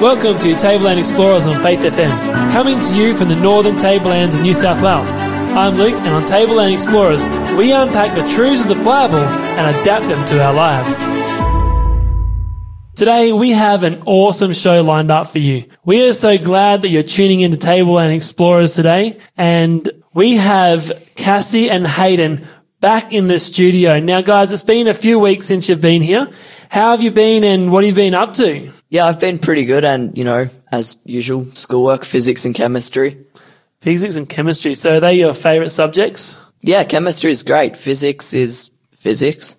Welcome to Tableland Explorers on Faith FM, coming to you from the northern Tablelands of New South Wales. I'm Luke, and on Tableland Explorers, we unpack the truths of the Bible and adapt them to our lives. Today, we have an awesome show lined up for you. We are so glad that you're tuning into Tableland Explorers today, and we have Cassie and Hayden back in the studio. Now, guys, it's been a few weeks since you've been here. How have you been and what have you been up to? Yeah, I've been pretty good and, you know, as usual, schoolwork, physics and chemistry. Physics and chemistry. So are they your favourite subjects? Yeah, chemistry is great. Physics is physics.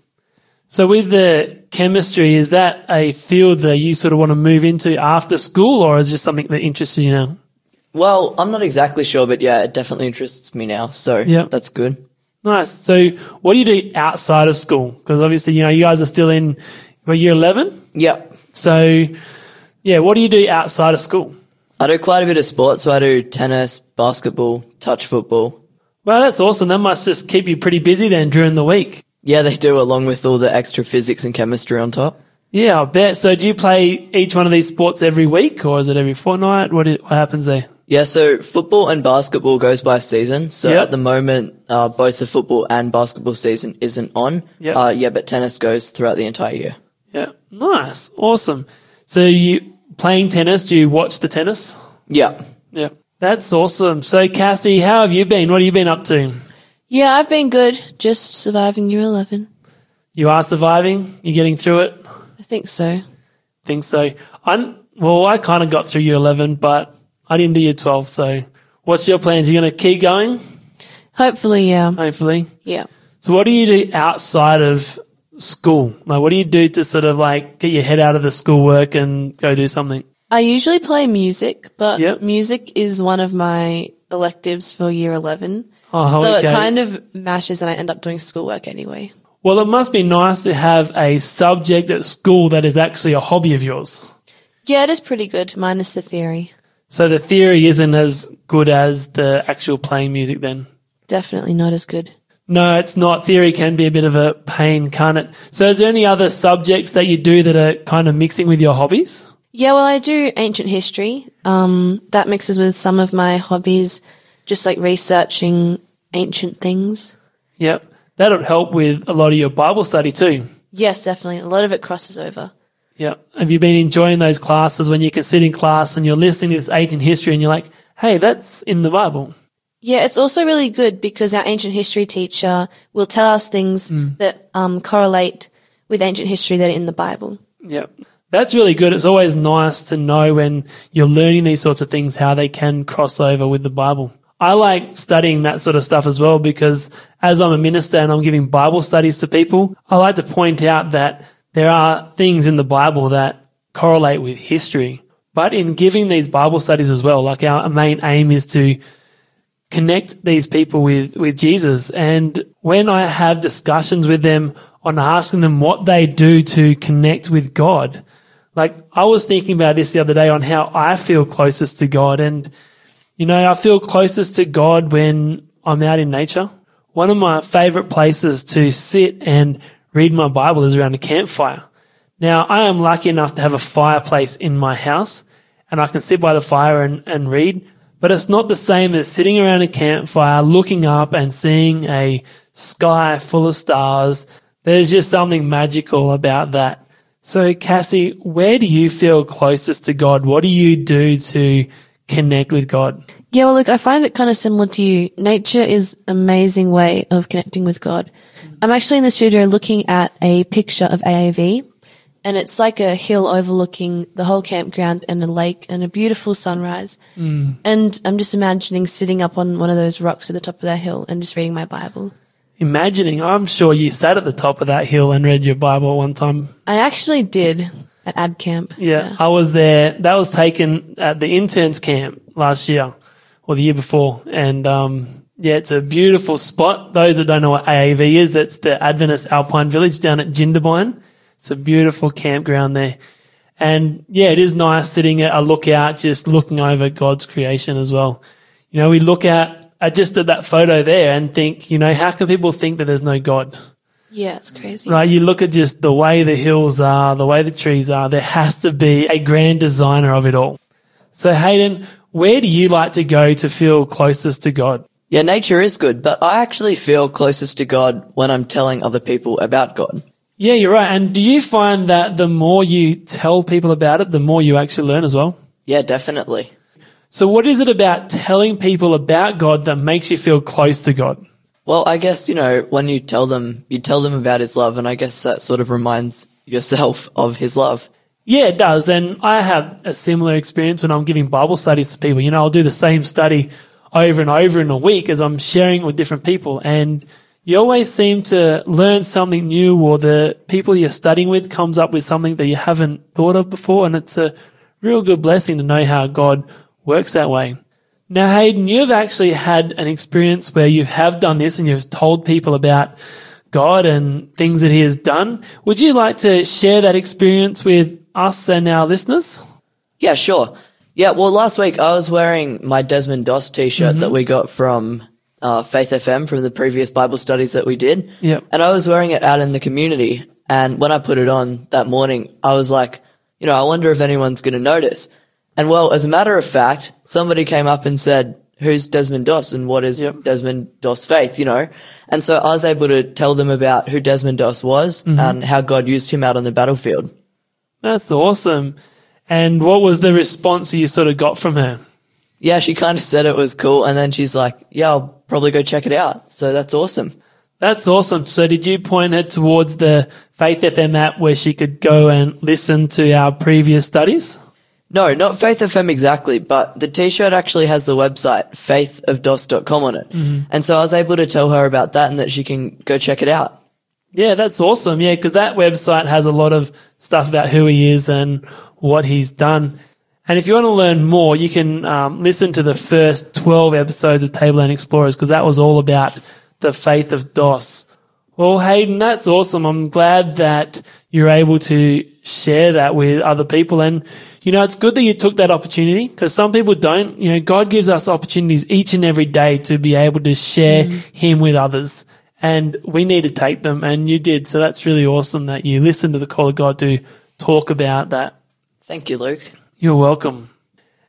So with the chemistry, is that a field that you sort of want to move into after school, or is it just something that interests you now? Well, I'm not exactly sure, but yeah, it definitely interests me now. So That's good. Nice. So what do you do outside of school? Because obviously, you know, you guys are still in year 11? Yep. So, yeah, what do you do outside of school? I do quite a bit of sports. So I do tennis, basketball, touch football. Well, that's awesome. That must just keep you pretty busy then during the week. Yeah, they do, along with all the extra physics and chemistry on top. Yeah, I bet. So do you play each one of these sports every week, or is it every fortnight? What happens there? Yeah, so football and basketball goes by season. So At the moment, both the football and basketball season isn't on. Yep. But tennis goes throughout the entire year. Yeah, nice, awesome. So you playing tennis? Do you watch the tennis? Yeah, yeah, that's awesome. So Cassie, how have you been? What have you been up to? Yeah, I've been good. Just surviving year 11. You are surviving. You're getting through it. I think so. I kind of got through year 11, but I didn't do year 12, so what's your plans? You're going to keep going? Hopefully, yeah. Hopefully? Yeah. So what do you do outside of school? Like, what do you do to sort of, like, get your head out of the schoolwork and go do something? I usually play music, but Music is one of my electives for year 11. Oh, so okay. It kind of mashes and I end up doing schoolwork anyway. Well, it must be nice to have a subject at school that is actually a hobby of yours. Yeah, it is pretty good, minus the theory. So the theory isn't as good as the actual playing music then? Definitely not as good. No, it's not. Theory can be a bit of a pain, can't it? So is there any other subjects that you do that are kind of mixing with your hobbies? Yeah, well, I do ancient history. That mixes with some of my hobbies, just like researching ancient things. Yep. That'll help with a lot of your Bible study too. Yes, definitely. A lot of it crosses over. Yeah. Have you been enjoying those classes when you can sit in class and you're listening to this ancient history and you're like, hey, that's in the Bible? Yeah, it's also really good because our ancient history teacher will tell us things that correlate with ancient history that are in the Bible. Yeah. That's really good. It's always nice to know when you're learning these sorts of things how they can cross over with the Bible. I like studying that sort of stuff as well because as I'm a minister and I'm giving Bible studies to people, I like to point out that there are things in the Bible that correlate with history. But in giving these Bible studies as well, like our main aim is to connect these people with Jesus. And when I have discussions with them on asking them what they do to connect with God, like I was thinking about this the other day on how I feel closest to God. And, you know, I feel closest to God when I'm out in nature. One of my favorite places to sit and read my Bible is around a campfire. Now, I am lucky enough to have a fireplace in my house and I can sit by the fire and read, but it's not the same as sitting around a campfire, looking up and seeing a sky full of stars. There's just something magical about that. So, Cassie, where do you feel closest to God? What do you do to connect with God? Yeah, well, look, I find it kind of similar to you. Nature is an amazing way of connecting with God. I'm actually in the studio looking at a picture of AAV, and it's like a hill overlooking the whole campground and a lake and a beautiful sunrise. Mm. And I'm just imagining sitting up on one of those rocks at the top of that hill and just reading my Bible. Imagining? I'm sure you sat at the top of that hill and read your Bible one time. I actually did at Ad Camp. Yeah, I was there. That was taken at the interns camp last year or the year before, and it's a beautiful spot. Those that don't know what AAV is, that's the Adventist Alpine Village down at Jindabyne. It's a beautiful campground there. And, yeah, it is nice sitting at a lookout, just looking over God's creation as well. You know, we look at just at that photo there and think, you know, how can people think that there's no God? Yeah, it's crazy. Right? You look at just the way the hills are, the way the trees are, there has to be a grand designer of it all. So, Hayden, where do you like to go to feel closest to God? Yeah, nature is good, but I actually feel closest to God when I'm telling other people about God. Yeah, you're right. And do you find that the more you tell people about it, the more you actually learn as well? Yeah, definitely. So what is it about telling people about God that makes you feel close to God? Well, I guess, when you tell them about his love, and I guess that sort of reminds yourself of his love. Yeah, it does. And I have a similar experience when I'm giving Bible studies to people. I'll do the same study over and over in a week as I'm sharing it with different people. And you always seem to learn something new, or the people you're studying with comes up with something that you haven't thought of before. And it's a real good blessing to know how God works that way. Now, Hayden, you've actually had an experience where you have done this and you've told people about God and things that he has done. Would you like to share that experience with us and our listeners? Yeah, sure. Yeah, well, last week I was wearing my Desmond Doss t-shirt that we got from Faith FM from the previous Bible studies that we did. Yep. And I was wearing it out in the community. And when I put it on that morning, I was like, I wonder if anyone's going to notice. And well, as a matter of fact, somebody came up and said, who's Desmond Doss and what is Desmond Doss faith, And so I was able to tell them about who Desmond Doss was and how God used him out on the battlefield. That's awesome. And what was the response you sort of got from her? Yeah, she kind of said it was cool. And then she's like, yeah, I'll probably go check it out. So that's awesome. That's awesome. So did you point her towards the Faith FM app where she could go and listen to our previous studies? No, not Faith FM exactly, but the t-shirt actually has the website, faithofdoss.com on it. And so I was able to tell her about that and that she can go check it out. Yeah, that's awesome. Yeah, because that website has a lot of stuff about who he is and what he's done. And if you want to learn more, you can listen to the first 12 episodes of Tableland Explorers, because that was all about the faith of Doss. Well, Hayden, that's awesome. I'm glad that you're able to share that with other people. And, it's good that you took that opportunity, because some people don't. God gives us opportunities each and every day to be able to share him with others, and we need to take them, and you did. So that's really awesome that you listened to the call of God to talk about that. Thank you, Luke. You're welcome.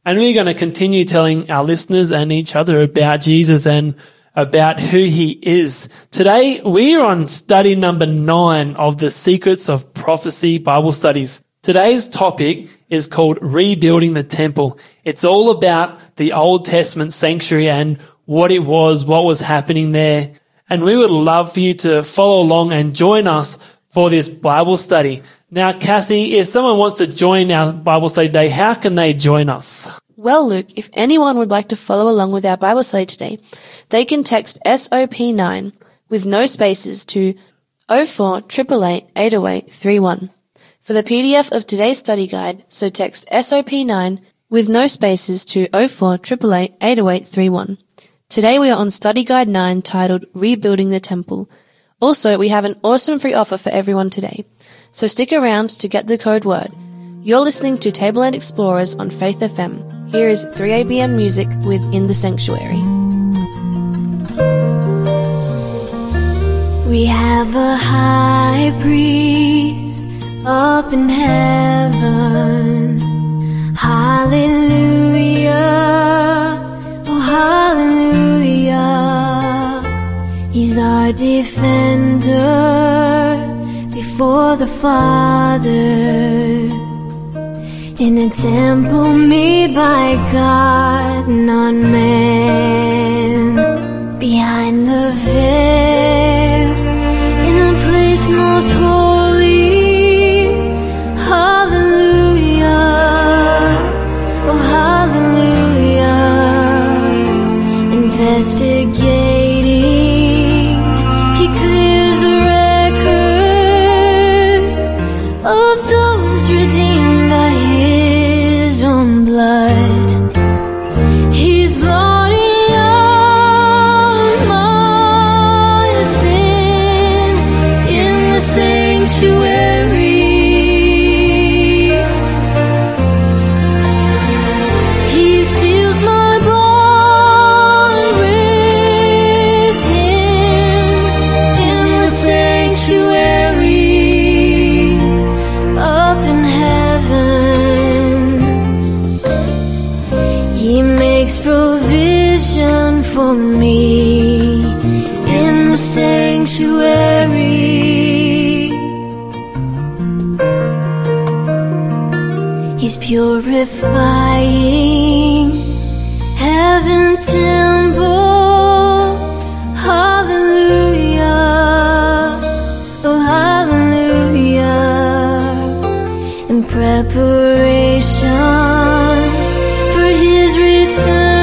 And we're going to continue telling our listeners and each other about Jesus and about who he is. Today, we're on study number 9 of the Secrets of Prophecy Bible Studies. Today's topic is called Rebuilding the Temple. It's all about the Old Testament sanctuary and what it was, what was happening there. And we would love for you to follow along and join us for this Bible study. Now, Cassie, if someone wants to join our Bible study today, how can they join us? Well, Luke, if anyone would like to follow along with our Bible study today, they can text SOP9 with no spaces to 0488888831. For the PDF of today's study guide, so text SOP9 with no spaces to 0488888831. Today we are on study guide 9 titled Rebuilding the Temple. Also, we have an awesome free offer for everyone today, so stick around to get the code word. You're listening to Tableland Explorers on Faith FM. Here is 3ABM music with In the Sanctuary. We have a high priest up in heaven. Hallelujah, oh hallelujah. He's our defender before the Father. In a temple made by God, not man. Behind the veil, in a place most holy. Hallelujah, oh hallelujah. Investigating, he clears the record of those redeemed. on me in the sanctuary. He's purifying heaven's temple. Hallelujah, oh hallelujah. In preparation for his return.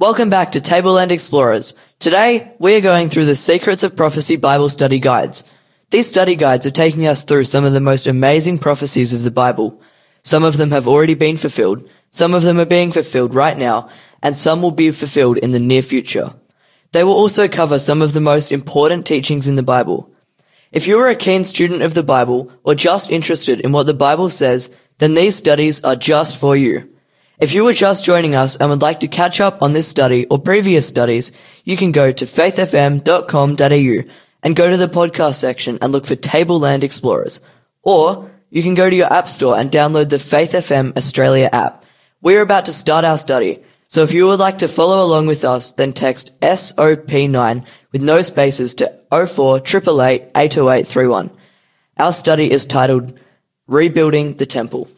Welcome back to Tableland Explorers. Today, we are going through the Secrets of Prophecy Bible Study Guides. These study guides are taking us through some of the most amazing prophecies of the Bible. Some of them have already been fulfilled, some of them are being fulfilled right now, and some will be fulfilled in the near future. They will also cover some of the most important teachings in the Bible. If you are a keen student of the Bible or just interested in what the Bible says, then these studies are just for you. If you were just joining us and would like to catch up on this study or previous studies, you can go to faithofm.com.au and go to the podcast section and look for Tableland Explorers. Or you can go to your app store and download the Faith FM Australia app. We're about to start our study, so if you would like to follow along with us, then text SOP9 with no spaces to 0488 80831. Our study is titled Rebuilding the Temple.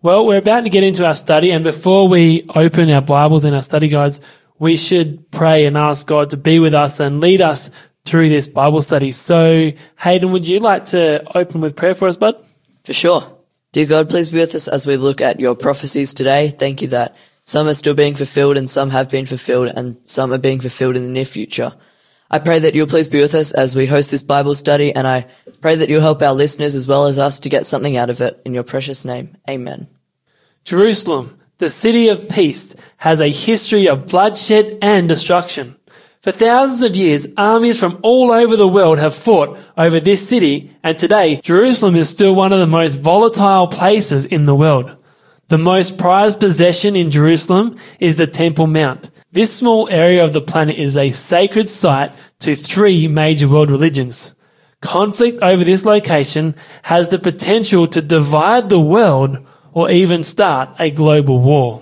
Well, we're about to get into our study, and before we open our Bibles and our study guides, we should pray and ask God to be with us and lead us through this Bible study. So, Hayden, would you like to open with prayer for us, bud? For sure. Dear God, please be with us as we look at your prophecies today. Thank you that some are still being fulfilled and some have been fulfilled and some are being fulfilled in the near future. I pray that you'll please be with us as we host this Bible study, and I pray that you'll help our listeners as well as us to get something out of it. In your precious name, amen. Jerusalem, the city of peace, has a history of bloodshed and destruction. For thousands of years, armies from all over the world have fought over this city, and today, Jerusalem is still one of the most volatile places in the world. The most prized possession in Jerusalem is the Temple Mount. This small area of the planet is a sacred site to three major world religions. Conflict over this location has the potential to divide the world or even start a global war.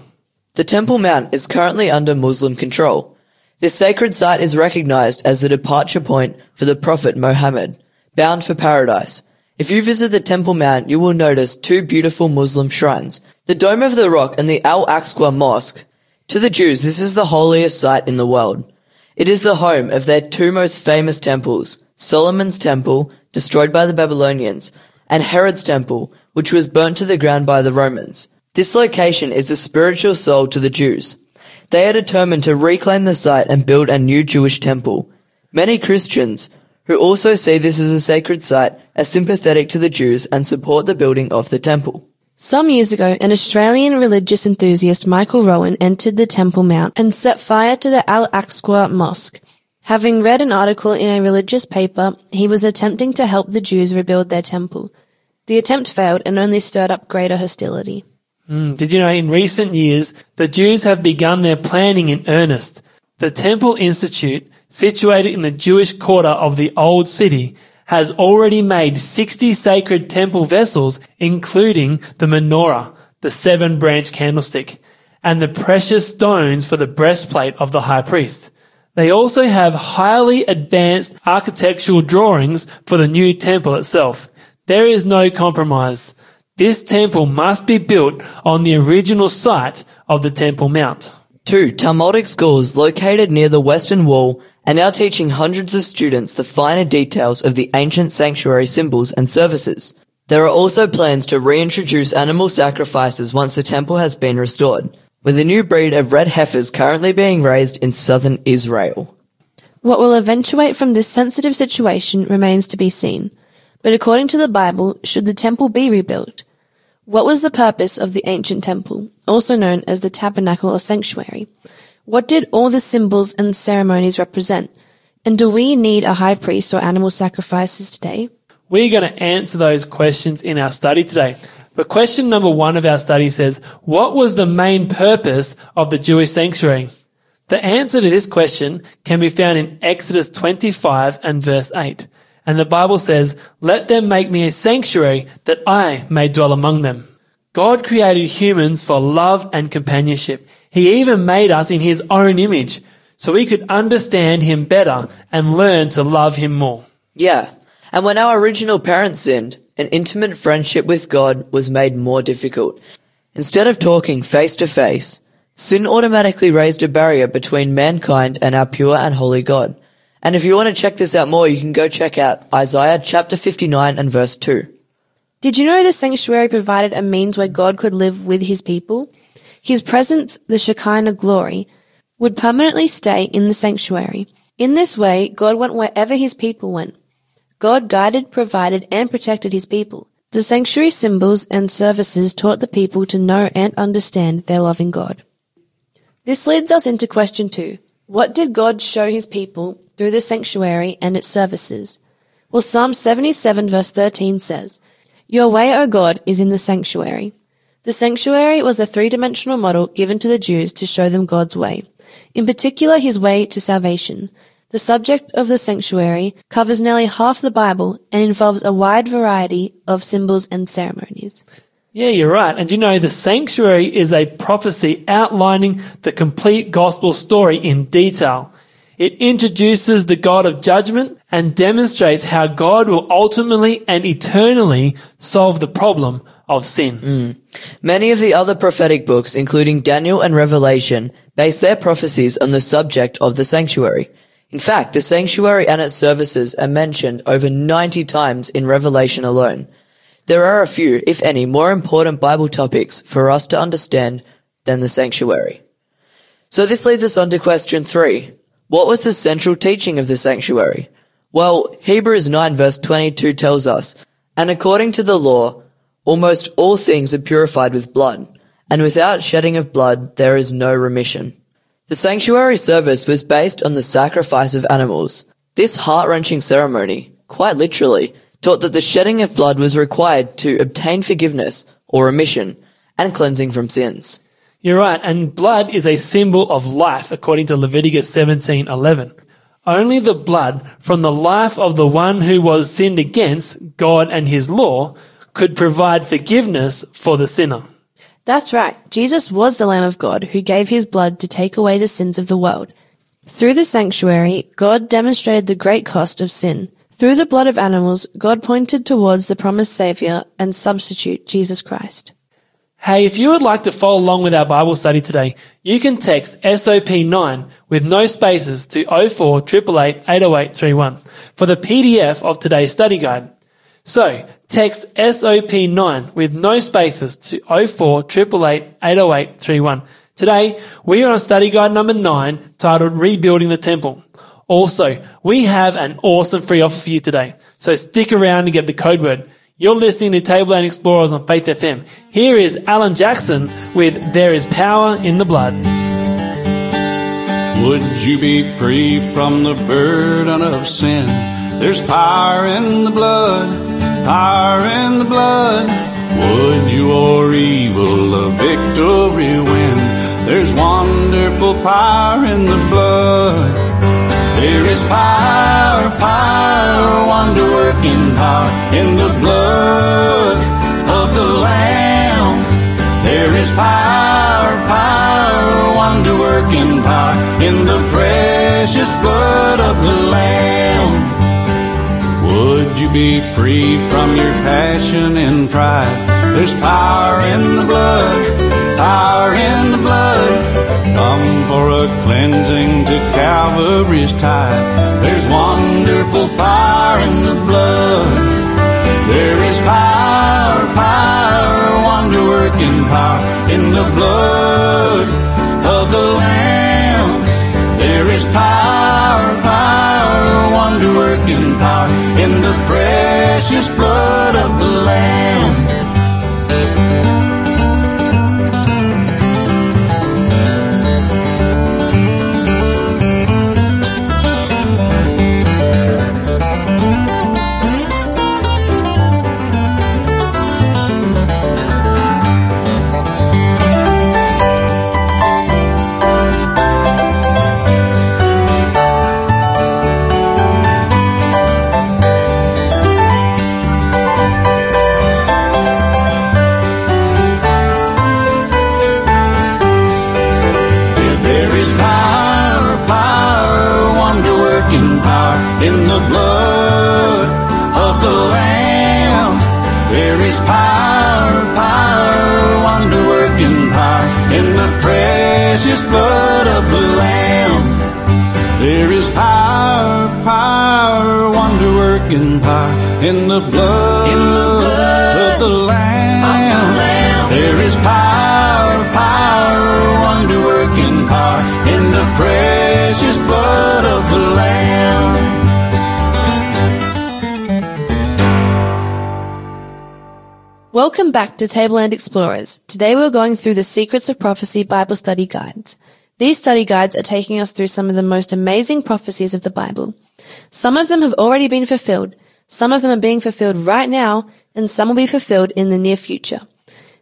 The Temple Mount is currently under Muslim control. This sacred site is recognized as the departure point for the Prophet Muhammad, bound for paradise. If you visit the Temple Mount, you will notice two beautiful Muslim shrines, the Dome of the Rock and the Al-Aqsa Mosque. To the Jews, this is the holiest site in the world. It is the home of their two most famous temples, Solomon's Temple, destroyed by the Babylonians, and Herod's Temple, which was burnt to the ground by the Romans. This location is the spiritual soul to the Jews. They are determined to reclaim the site and build a new Jewish temple. Many Christians, who also see this as a sacred site, are sympathetic to the Jews and support the building of the temple. Some years ago, an Australian religious enthusiast, Michael Rowan, entered the Temple Mount and set fire to the Al-Aqsa Mosque. Having read an article in a religious paper, he was attempting to help the Jews rebuild their temple. The attempt failed and only stirred up greater hostility. Did you know, in recent years, the Jews have begun their planning in earnest. The Temple Institute, situated in the Jewish quarter of the Old City, has already made 60 sacred temple vessels, including the menorah, the seven-branch candlestick, and the precious stones for the breastplate of the high priest. They also have highly advanced architectural drawings for the new temple itself. There is no compromise. This temple must be built on the original site of the Temple Mount. Two Talmudic schools located near the Western Wall are now teaching hundreds of students the finer details of the ancient sanctuary symbols and services. There are also plans to reintroduce animal sacrifices once the temple has been restored, with a new breed of red heifers currently being raised in southern Israel. What will eventuate from this sensitive situation remains to be seen, but according to the Bible, should the temple be rebuilt? What was the purpose of the ancient temple, also known as the tabernacle or sanctuary? What did all the symbols and ceremonies represent? And do we need a high priest or animal sacrifices today? We're going to answer those questions in our study today. But question number one of our study says, what was the main purpose of the Jewish sanctuary? The answer to this question can be found in Exodus 25 and verse 8. And the Bible says, "Let them make me a sanctuary that I may dwell among them." God created humans for love and companionship. He even made us in his own image so we could understand him better and learn to love him more. Yeah, and when our original parents sinned, an intimate friendship with God was made more difficult. Instead of talking face to face, sin automatically raised a barrier between mankind and our pure and holy God. And if you want to check this out more, you can go check out Isaiah chapter 59 and verse 2. Did you know the sanctuary provided a means where God could live with his people? His presence, the Shekinah glory, would permanently stay in the sanctuary. In this way, God went wherever his people went. God guided, provided, and protected his people. The sanctuary symbols and services taught the people to know and understand their loving God. This leads us into question two. What did God show his people through the sanctuary and its services? Well, Psalm 77 verse 13 says, "Your way, O God, is in the sanctuary." The sanctuary was a three-dimensional model given to the Jews to show them God's way, in particular his way to salvation. The subject of the sanctuary covers nearly half the Bible and involves a wide variety of symbols and ceremonies. Yeah, you're right. And you know, the sanctuary is a prophecy outlining the complete gospel story in detail. It introduces the God of judgment and demonstrates how God will ultimately and eternally solve the problem of sin. Many of the other prophetic books, including Daniel and Revelation, base their prophecies on the subject of the sanctuary. In fact, the sanctuary and its services are mentioned over 90 times in Revelation alone. There are a few, if any, more important Bible topics for us to understand than the sanctuary. So this leads us on to question 3. What was the central teaching of the sanctuary? Well, Hebrews 9 verse 22 tells us, "And according to the law, almost all things are purified with blood, and without shedding of blood there is no remission." The sanctuary service was based on the sacrifice of animals. This heart-wrenching ceremony, quite literally, taught that the shedding of blood was required to obtain forgiveness or remission and cleansing from sins. You're right, and blood is a symbol of life, according to Leviticus 17:11. Only the blood from the life of the one who was sinned against, God and his law, could provide forgiveness for the sinner. That's right. Jesus was the Lamb of God who gave his blood to take away the sins of the world. Through the sanctuary, God demonstrated the great cost of sin. Through the blood of animals, God pointed towards the promised Saviour and substitute, Jesus Christ. Hey, if you would like to follow along with our Bible study today, you can text SOP9 with no spaces to 0488880831 for the PDF of today's study guide. So, text SOP9 with no spaces to 0488880831. Today, we are on study guide number 9 titled Rebuilding the Temple. Also, we have an awesome free offer for you today, so stick around and get the code word. You're listening to Tableland Explorers on Faith FM. Here is Alan Jackson with There Is Power in the Blood. Would you be free from the burden of sin? There's power in the blood, power in the blood. Would you or evil a victory win? There's wonderful power in the blood. There is power, power, wonder-working power in the blood of the Lamb. There is power, power, wonder-working power in the precious blood of the Lamb. Would you be free from your passion and pride? There's power in the blood, power in the blood. Come for a cleansing to Calvary's tide. There's wonderful power in the blood. There is power, power, wonder-working power in the blood of the Lamb. There is power, power, wonder-working power in the precious blood of the Lamb. In the blood of the Lamb, there is power, power, wonder-working power in the precious blood of the Lamb. There is power, power, wonder-working power in the blood of the Lamb. There is power, power, wonder-working power in the precious blood of the Lamb. Welcome back to Tableland Explorers. Today we're going through the Secrets of Prophecy Bible Study Guides. These study guides are taking us through some of the most amazing prophecies of the Bible. Some of them have already been fulfilled, some of them are being fulfilled right now, and some will be fulfilled in the near future.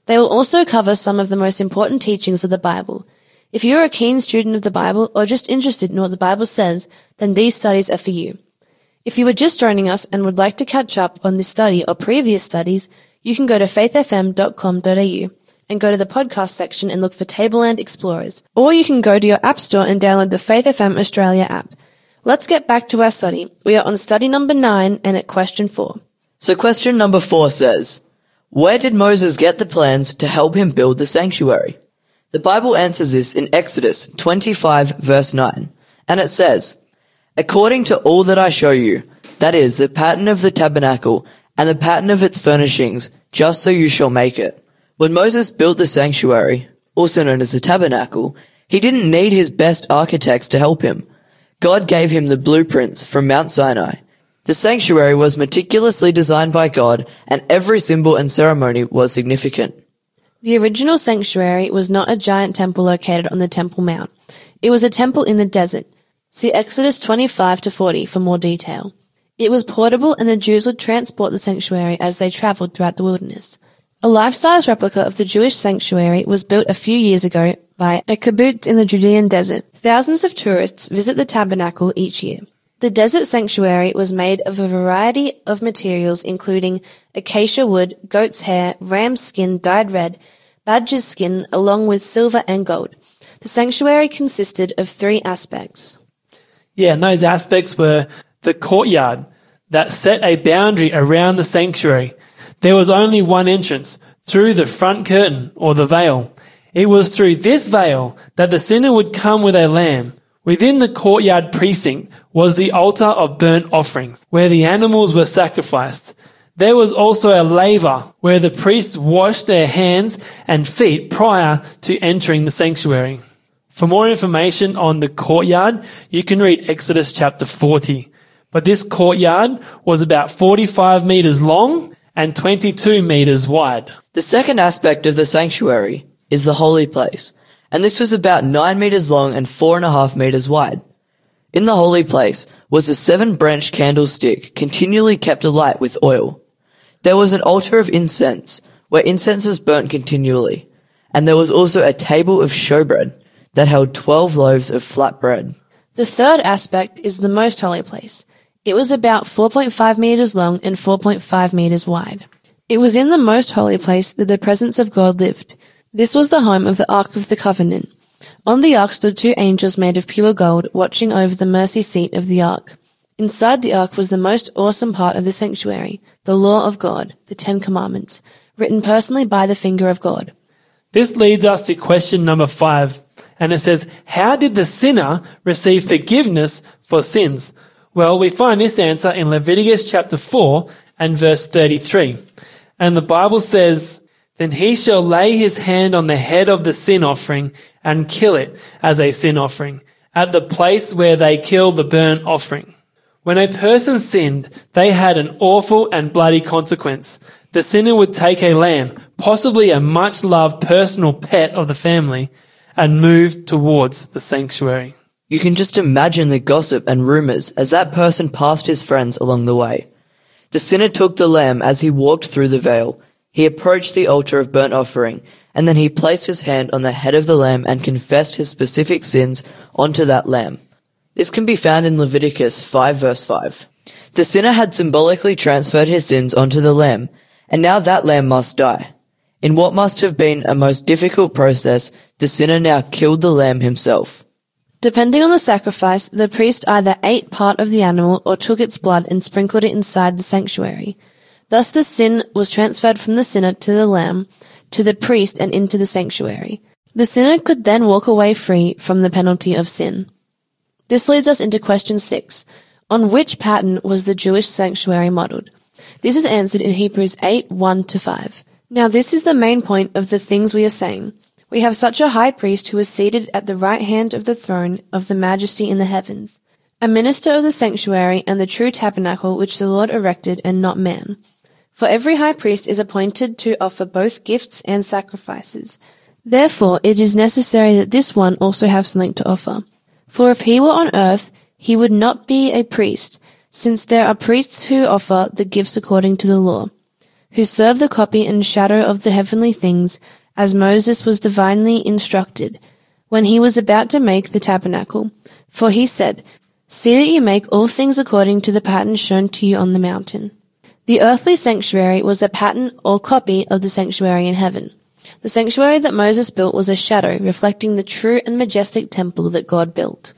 They will also cover some of the most important teachings of the Bible. If you're a keen student of the Bible or just interested in what the Bible says, then these studies are for you. If you were just joining us and would like to catch up on this study or previous studies, you can go to faithfm.com.au and go to the podcast section and look for Tableland Explorers, or you can go to your app store and download the Faith FM Australia app. Let's get back to our study. We are on study number 9 and at question 4. So question number 4 says, where did Moses get the plans to help him build the sanctuary? The Bible answers this in Exodus 25 verse 9, and it says, according to all that I show you, that is, the pattern of the tabernacle and the pattern of its furnishings, just so you shall make it. When Moses built the sanctuary, also known as the tabernacle, he didn't need his best architects to help him. God gave him the blueprints from Mount Sinai. The sanctuary was meticulously designed by God, and every symbol and ceremony was significant. The original sanctuary was not a giant temple located on the Temple Mount. It was a temple in the desert. See Exodus 25-40 for more detail. It was portable, and the Jews would transport the sanctuary as they traveled throughout the wilderness. A life-size replica of the Jewish sanctuary was built a few years ago by a kibbutz in the Judean desert. Thousands of tourists visit the tabernacle each year. The desert sanctuary was made of a variety of materials, including acacia wood, goat's hair, ram's skin dyed red, badger's skin, along with silver and gold. The sanctuary consisted of three aspects. Yeah, and those aspects were the courtyard that set a boundary around the sanctuary. There was only one entrance, through the front curtain or the veil. It was through this veil that the sinner would come with a lamb. Within the courtyard precinct was the altar of burnt offerings, where the animals were sacrificed. There was also a laver, where the priests washed their hands and feet prior to entering the sanctuary. For more information on the courtyard, you can read Exodus chapter 40. But this courtyard was about 45 meters long and 22 meters wide. The second aspect of the sanctuary is the holy place, and this was about 9 meters long and 4.5 meters wide. In the holy place was a 7-branch candlestick continually kept alight with oil. There was an altar of incense, where incense was burnt continually, and there was also a table of showbread that held 12 loaves of flat bread. The third aspect is the most holy place. It was about 4.5 meters long and 4.5 meters wide. It was in the most holy place that the presence of God lived. This was the home of the Ark of the Covenant. On the Ark stood 2 angels made of pure gold, watching over the mercy seat of the Ark. Inside the Ark was the most awesome part of the sanctuary, the law of God, the 10 commandments, written personally by the finger of God. This leads us to question number 5, and it says, how did the sinner receive forgiveness for sins? Well, we find this answer in Leviticus chapter 4 and verse 33. And the Bible says, then he shall lay his hand on the head of the sin offering and kill it as a sin offering at the place where they kill the burnt offering. When a person sinned, they had an awful and bloody consequence. The sinner would take a lamb, possibly a much-loved personal pet of the family, and move towards the sanctuary. You can just imagine the gossip and rumors as that person passed his friends along the way. The sinner took the lamb as he walked through the veil. He approached the altar of burnt offering, and then he placed his hand on the head of the lamb and confessed his specific sins onto that lamb. This can be found in Leviticus 5 verse 5. The sinner had symbolically transferred his sins onto the lamb, and now that lamb must die. In what must have been a most difficult process, the sinner now killed the lamb himself. Depending on the sacrifice, the priest either ate part of the animal or took its blood and sprinkled it inside the sanctuary. Thus the sin was transferred from the sinner to the lamb, to the priest, and into the sanctuary. The sinner could then walk away free from the penalty of sin. This leads us into question 6. On which pattern was the Jewish sanctuary modeled? This is answered in Hebrews 8:1-5. Now this is the main point of the things we are saying. We have such a high priest who is seated at the right hand of the throne of the majesty in the heavens, a minister of the sanctuary and the true tabernacle which the Lord erected and not man. For every high priest is appointed to offer both gifts and sacrifices. Therefore, it is necessary that this one also have something to offer. For if he were on earth, he would not be a priest, since there are priests who offer the gifts according to the law, who serve the copy and shadow of the heavenly things, as Moses was divinely instructed, when he was about to make the tabernacle. For he said, see that you make all things according to the pattern shown to you on the mountain. The earthly sanctuary was a pattern or copy of the sanctuary in heaven. The sanctuary that Moses built was a shadow, reflecting the true and majestic temple that God built.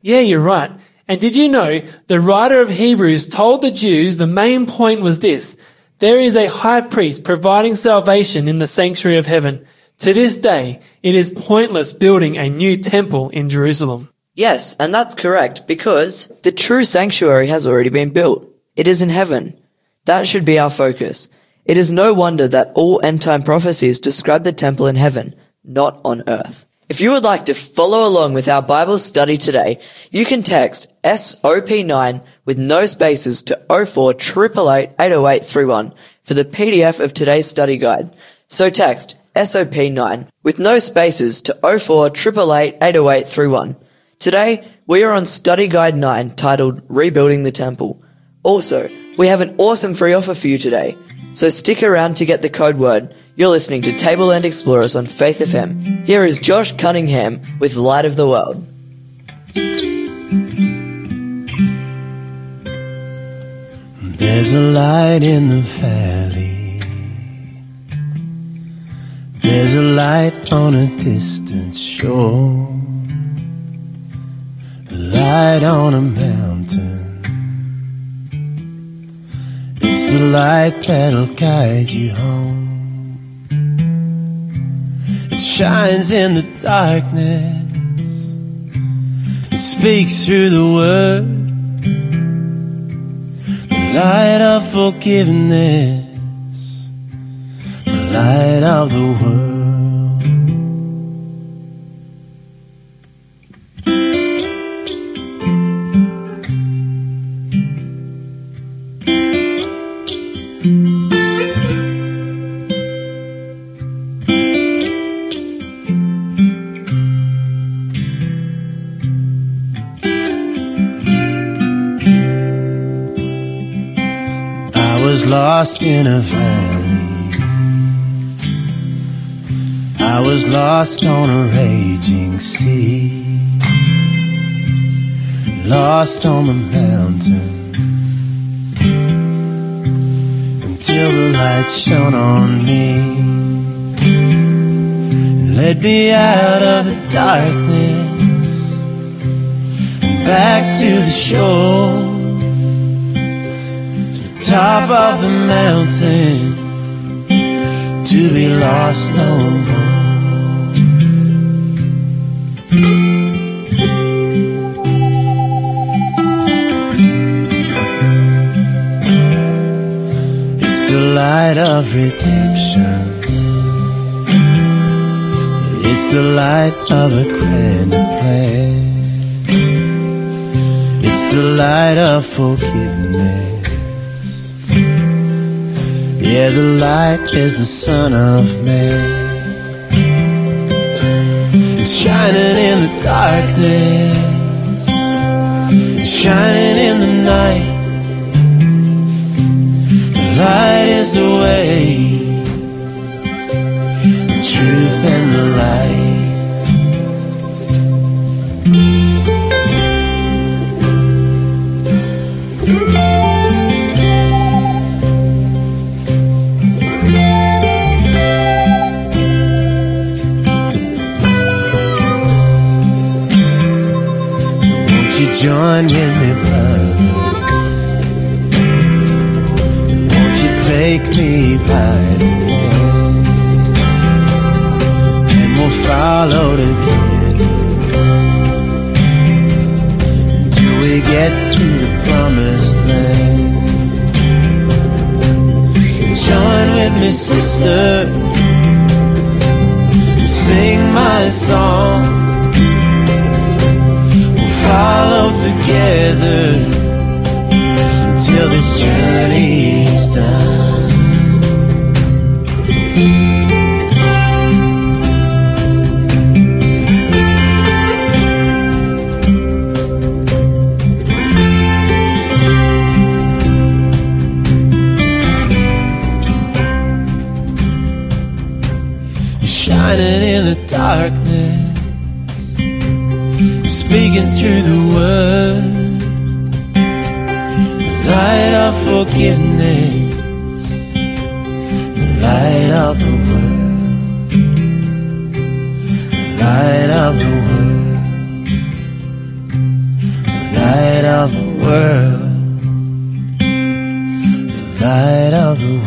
Yeah, you're right. And did you know the writer of Hebrews told the Jews the main point was this: there is a high priest providing salvation in the sanctuary of heaven. To this day, it is pointless building a new temple in Jerusalem. Yes, and that's correct, because the true sanctuary has already been built. It is in heaven. That should be our focus. It is no wonder that all end-time prophecies describe the temple in heaven, not on earth. If you would like to follow along with our Bible study today, you can text SOP9 with no spaces to 0488880831 for the PDF of today's study guide. So text SOP9 with no spaces to 0488880831. Today, we are on Study Guide 9 titled Rebuilding the Temple. Also, we have an awesome free offer for you today, so stick around to get the code word. You're listening to Tableland Explorers on Faith FM. Here is Josh Cunningham with Light of the World. There's a light in the valley. There's a light on a distant shore. A light on a mountain. It's the light that'll guide you home. It shines in the darkness. It speaks through the word. The light of forgiveness, the light of the world. Lost in a valley, I was lost on a raging sea, lost on the mountain, until the light shone on me, and led me out of the darkness, and back to the shore. Top of the mountain, to be lost no more. It's the light of redemption. It's the light of a grander plan. It's the light of forgiveness. Yeah, the light is the Son of Man. It's shining in the darkness. It's shining in the night. The light is the way, the truth and the light. Join with me, brother. Won't you take me by the hand, and we'll follow together until we get to the promised land. Join with me, sister, and sing my song. Follow together till this journey's done. You're shining in the darkness, speaking through the word, the light of forgiveness, the light of the word, the light of the word, the light of the world, the light of the word.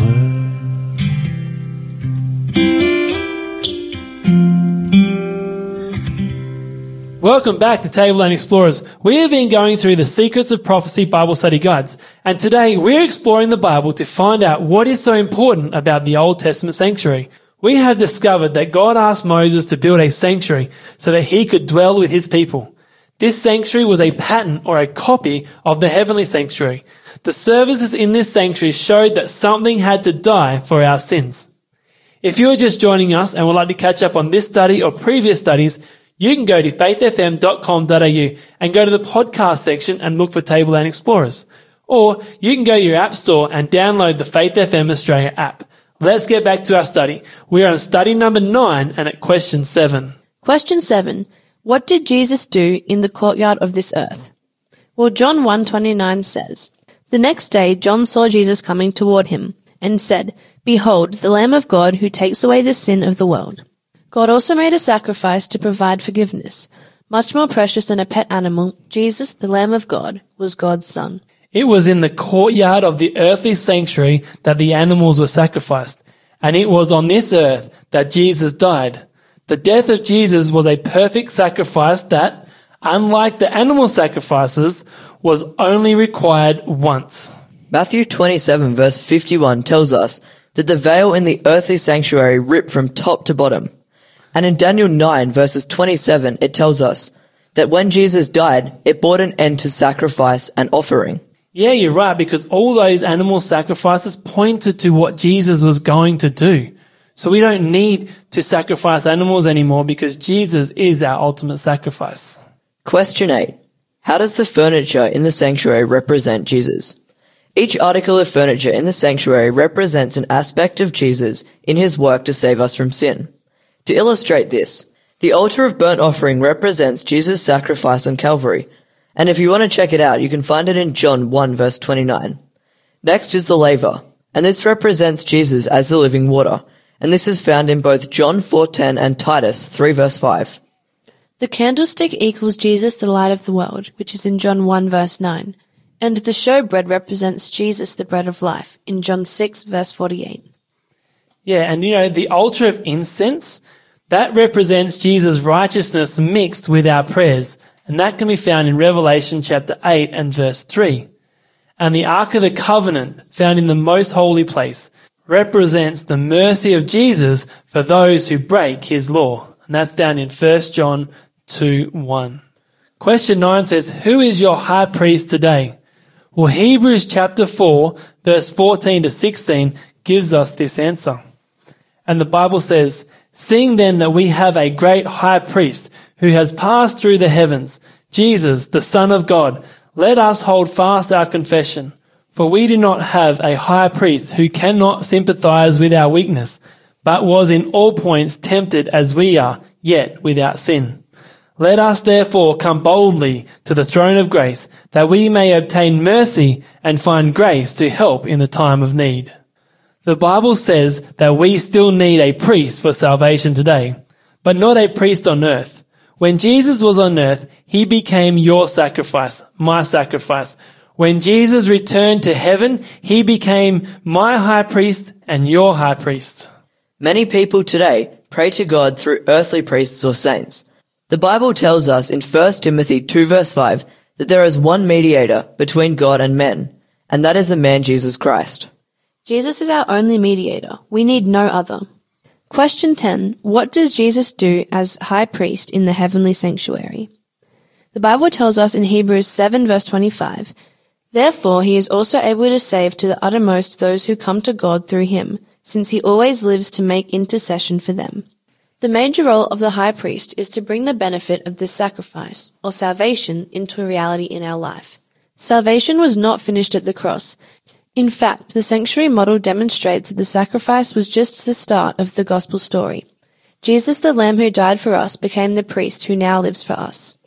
Welcome back to Tableland Explorers. We have been going through the Secrets of Prophecy Bible Study Guides, and today we're exploring the Bible to find out what is so important about the Old Testament sanctuary. We have discovered that God asked Moses to build a sanctuary so that he could dwell with his people. This sanctuary was a pattern or a copy of the heavenly sanctuary. The services in this sanctuary showed that something had to die for our sins. If you are just joining us and would like to catch up on this study or previous studies, you can go to faithfm.com.au and go to the podcast section and look for Tableland Explorers. Or you can go to your app store and download the Faith FM Australia app. Let's get back to our study. We are on study number 9 and at question 7. Question 7. What did Jesus do in the courtyard of this earth? Well, John 1:29 says, "The next day John saw Jesus coming toward him and said, 'Behold, the Lamb of God who takes away the sin of the world.'" God also made a sacrifice to provide forgiveness. Much more precious than a pet animal, Jesus, the Lamb of God, was God's Son. It was in the courtyard of the earthly sanctuary that the animals were sacrificed, and it was on this earth that Jesus died. The death of Jesus was a perfect sacrifice that, unlike the animal sacrifices, was only required once. Matthew 27 verse 51 tells us that the veil in the earthly sanctuary ripped from top to bottom. And in Daniel 9 verses 27 it tells us that when Jesus died, it brought an end to sacrifice and offering. Yeah, you're right, because all those animal sacrifices pointed to what Jesus was going to do. So we don't need to sacrifice animals anymore because Jesus is our ultimate sacrifice. Question 8. How does the furniture in the sanctuary represent Jesus? Each article of furniture in the sanctuary represents an aspect of Jesus in his work to save us from sin. To illustrate this, the altar of burnt offering represents Jesus' sacrifice on Calvary. And if you want to check it out, you can find it in John 1 verse 29. Next is the laver, and this represents Jesus as the living water. And this is found in both John 4:10 and Titus 3 verse 5. The candlestick equals Jesus, the light of the world, which is in John 1 verse 9. And the showbread represents Jesus, the bread of life, in John 6 verse 48. Yeah, and the altar of incense, that represents Jesus' righteousness mixed with our prayers. And that can be found in Revelation chapter 8 and verse 3. And the Ark of the Covenant, found in the most holy place, represents the mercy of Jesus for those who break his law. And that's found in 1 John 2:1. Question 9 says, who is your high priest today? Well, Hebrews chapter 4, verse 14 to 16 gives us this answer. And the Bible says, "Seeing then that we have a great high priest who has passed through the heavens, Jesus, the Son of God, let us hold fast our confession. For we do not have a high priest who cannot sympathize with our weakness, but was in all points tempted as we are, yet without sin. Let us therefore come boldly to the throne of grace, that we may obtain mercy and find grace to help in the time of need." The Bible says that we still need a priest for salvation today, but not a priest on earth. When Jesus was on earth, he became your sacrifice, my sacrifice. When Jesus returned to heaven, he became my high priest and your high priest. Many people today pray to God through earthly priests or saints. The Bible tells us in 1 Timothy 2 verse 5 that there is one mediator between God and men, and that is the man Jesus Christ. Jesus is our only mediator. We need no other. Question 10. What does Jesus do as high priest in the heavenly sanctuary? The Bible tells us in Hebrews 7 verse 25, "Therefore he is also able to save to the uttermost those who come to God through him, since he always lives to make intercession for them." The major role of the high priest is to bring the benefit of this sacrifice, or salvation, into a reality in our life. Salvation was not finished at the cross. In fact, the sanctuary model demonstrates that the sacrifice was just the start of the gospel story. Jesus, the Lamb who died for us, became the priest who now lives for us.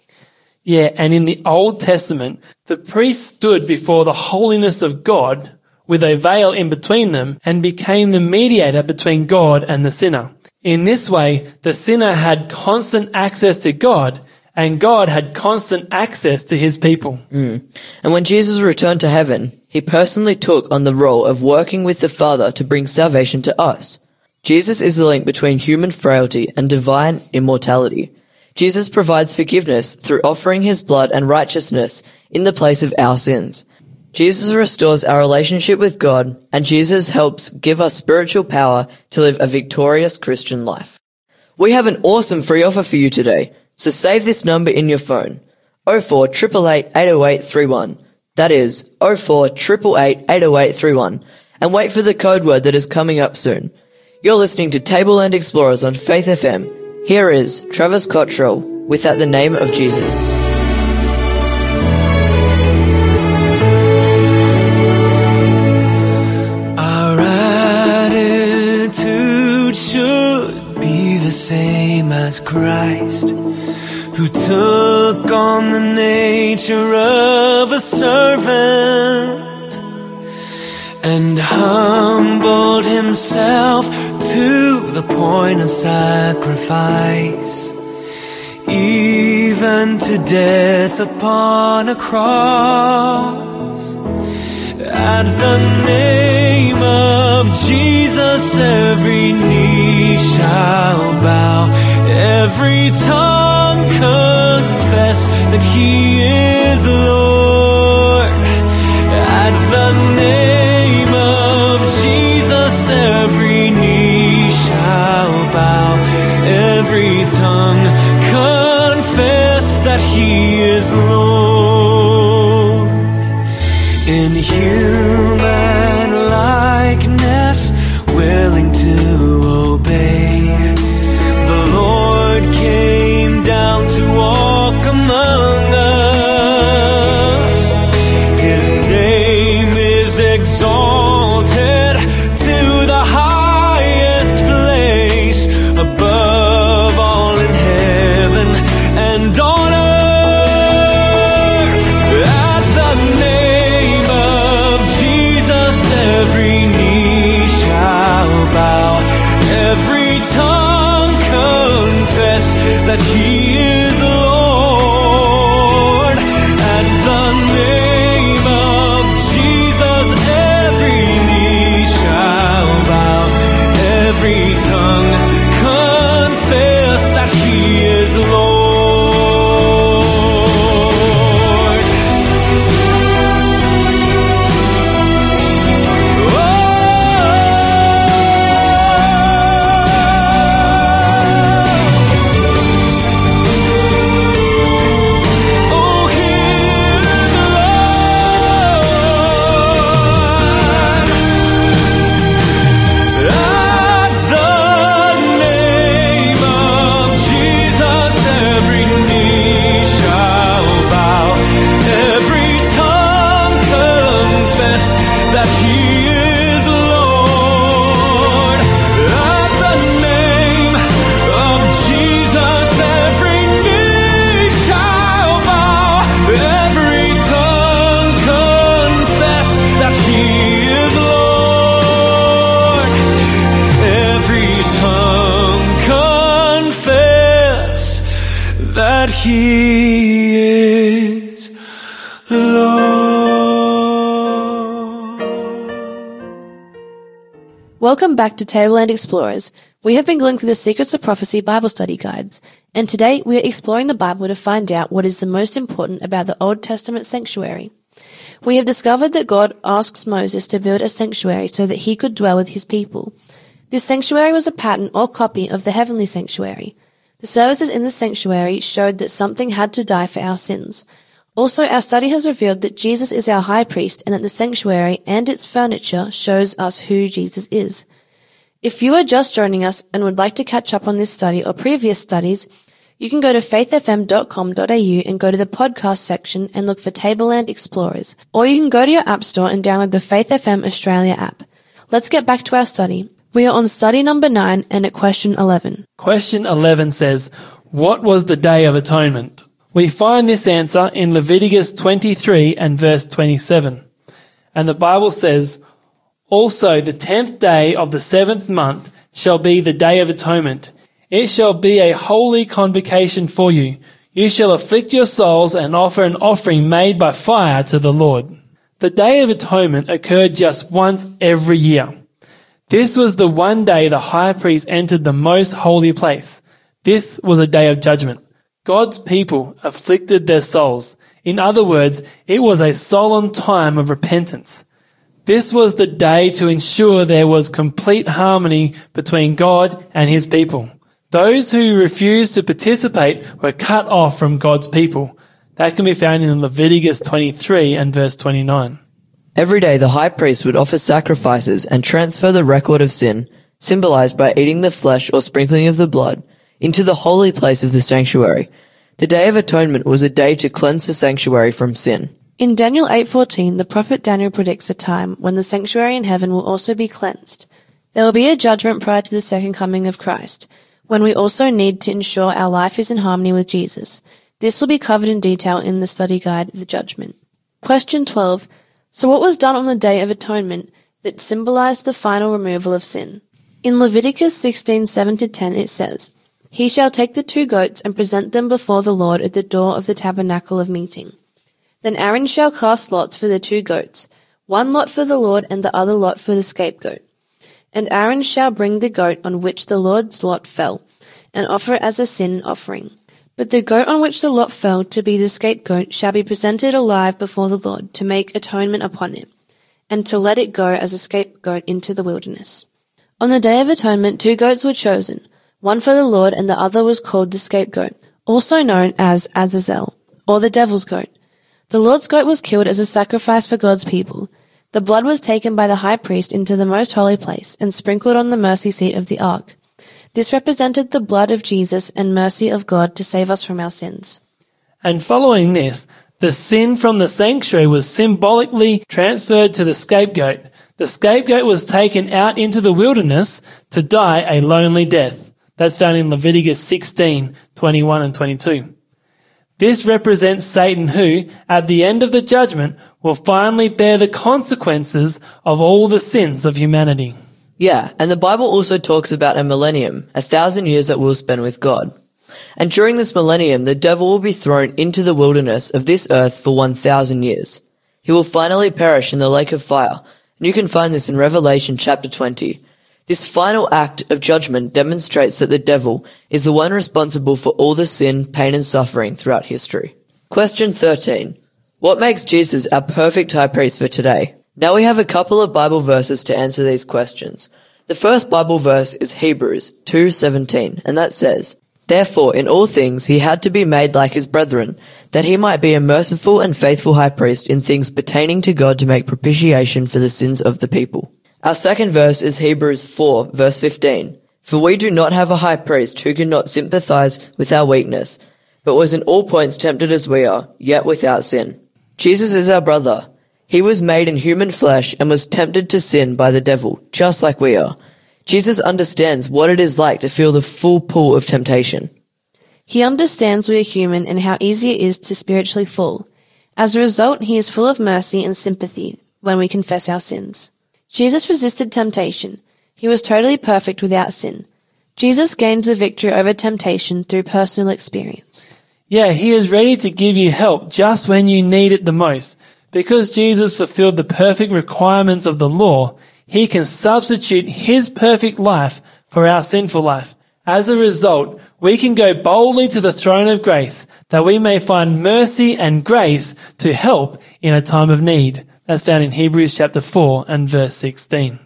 Yeah, and in the Old Testament, the priest stood before the holiness of God with a veil in between them and became the mediator between God and the sinner. In this way, the sinner had constant access to God and God had constant access to his people. And when Jesus returned to heaven, he personally took on the role of working with the Father to bring salvation to us. Jesus is the link between human frailty and divine immortality. Jesus provides forgiveness through offering his blood and righteousness in the place of our sins. Jesus restores our relationship with God, and Jesus helps give us spiritual power to live a victorious Christian life. We have an awesome free offer for you today, so save this number in your phone, 048888 80831. That is 048888 80831, and wait for the code word that is coming up soon. You're listening to Tableland Explorers on Faith FM. Here is Travis Cottrell with At the Name of Jesus. Same as Christ, who took on the nature of a servant and humbled himself to the point of sacrifice, even to death upon a cross. At the name of Jesus, every knee shall bow, every tongue confess that he is Lord. At the name of Jesus, every knee shall bow, every tongue confess that he is Lord. In human likeness, willing to obey, the Lord came down to walk among us. His name is exalted to the highest place, above all in heaven and on earth. At the name of Jesus, every knee shall bow, every tongue confess that he is Lord. At the name of Jesus, every knee shall bow, every tongue confess that he is Lord. Oh, he is Lord. At the name of Jesus, every knee shall bow, every tongue confess that he is Lord. At the name of Jesus, every knee shall bow, every tongue confess that he is Lord. Every tongue confess that he is Lord. Welcome back to Tableland Explorers. We have been going through the Secrets of Prophecy Bible study guides, and today we are exploring the Bible to find out what is the most important about the Old Testament sanctuary. We have discovered that God asks Moses to build a sanctuary so that he could dwell with his people. This sanctuary was a pattern or copy of the heavenly sanctuary. The services in the sanctuary showed that something had to die for our sins. Also, our study has revealed that Jesus is our high priest and that the sanctuary and its furniture shows us who Jesus is. If you are just joining us and would like to catch up on this study or previous studies, you can go to faithfm.com.au and go to the podcast section and look for Tableland Explorers, or you can go to your app store and download the Faith FM Australia app. Let's get back to our study. We are on study number 9 and at question 11. Question 11 says, what was the Day of Atonement? We find this answer in Leviticus 23 and verse 27. And the Bible says, also the 10th day of the 7th month shall be the Day of Atonement. It shall be a holy convocation for you. You shall afflict your souls and offer an offering made by fire to the Lord. The Day of Atonement occurred just once every year. This was the one day the high priest entered the most holy place. This was a day of judgment. God's people afflicted their souls. In other words, it was a solemn time of repentance. This was the day to ensure there was complete harmony between God and his people. Those who refused to participate were cut off from God's people. That can be found in Leviticus 23 and verse 29. Every day the high priest would offer sacrifices and transfer the record of sin, symbolized by eating the flesh or sprinkling of the blood, into the holy place of the sanctuary. The Day of Atonement was a day to cleanse the sanctuary from sin. In Daniel 8:14, the prophet Daniel predicts a time when the sanctuary in heaven will also be cleansed. There will be a judgment prior to the second coming of Christ, when we also need to ensure our life is in harmony with Jesus. This will be covered in detail in the study guide, The Judgment. Question 12. So what was done on the Day of Atonement that symbolized the final removal of sin? In Leviticus 16:7-10 it says, "He shall take the two goats and present them before the Lord at the door of the tabernacle of meeting. Then Aaron shall cast lots for the two goats, one lot for the Lord and the other lot for the scapegoat. And Aaron shall bring the goat on which the Lord's lot fell, and offer it as a sin offering. But the goat on which the lot fell to be the scapegoat shall be presented alive before the Lord to make atonement upon it, and to let it go as a scapegoat into the wilderness." On the Day of Atonement, two goats were chosen, one for the Lord and the other was called the scapegoat, also known as Azazel, or the devil's goat. The Lord's goat was killed as a sacrifice for God's people. The blood was taken by the high priest into the most holy place and sprinkled on the mercy seat of the ark. This represented the blood of Jesus and mercy of God to save us from our sins. And following this, the sin from the sanctuary was symbolically transferred to the scapegoat. The scapegoat was taken out into the wilderness to die a lonely death. That's found in Leviticus 16:21 and 22. This represents Satan who, at the end of the judgment, will finally bear the consequences of all the sins of humanity. Yeah, and the Bible also talks about a millennium, 1,000 years that we'll spend with God. And during this millennium, the devil will be thrown into the wilderness of this earth for 1,000 years. He will finally perish in the lake of fire, and you can find this in Revelation chapter 20. This final act of judgment demonstrates that the devil is the one responsible for all the sin, pain, and suffering throughout history. Question 13. What makes Jesus our perfect high priest for today? Now we have a couple of Bible verses to answer these questions. The first Bible verse is Hebrews 2:17, and that says, "Therefore in all things he had to be made like his brethren, that he might be a merciful and faithful high priest in things pertaining to God to make propitiation for the sins of the people." Our second verse is Hebrews 4:15. "For we do not have a high priest who cannot sympathize with our weakness, but was in all points tempted as we are, yet without sin." Jesus is our brother. He was made in human flesh and was tempted to sin by the devil, just like we are. Jesus understands what it is like to feel the full pull of temptation. He understands we are human and how easy it is to spiritually fall. As a result, he is full of mercy and sympathy when we confess our sins. Jesus resisted temptation. He was totally perfect without sin. Jesus gains the victory over temptation through personal experience. Yeah, he is ready to give you help just when you need it the most. Because Jesus fulfilled the perfect requirements of the law, he can substitute his perfect life for our sinful life. As a result, we can go boldly to the throne of grace that we may find mercy and grace to help in a time of need. That's found in Hebrews chapter 4 and verse 16.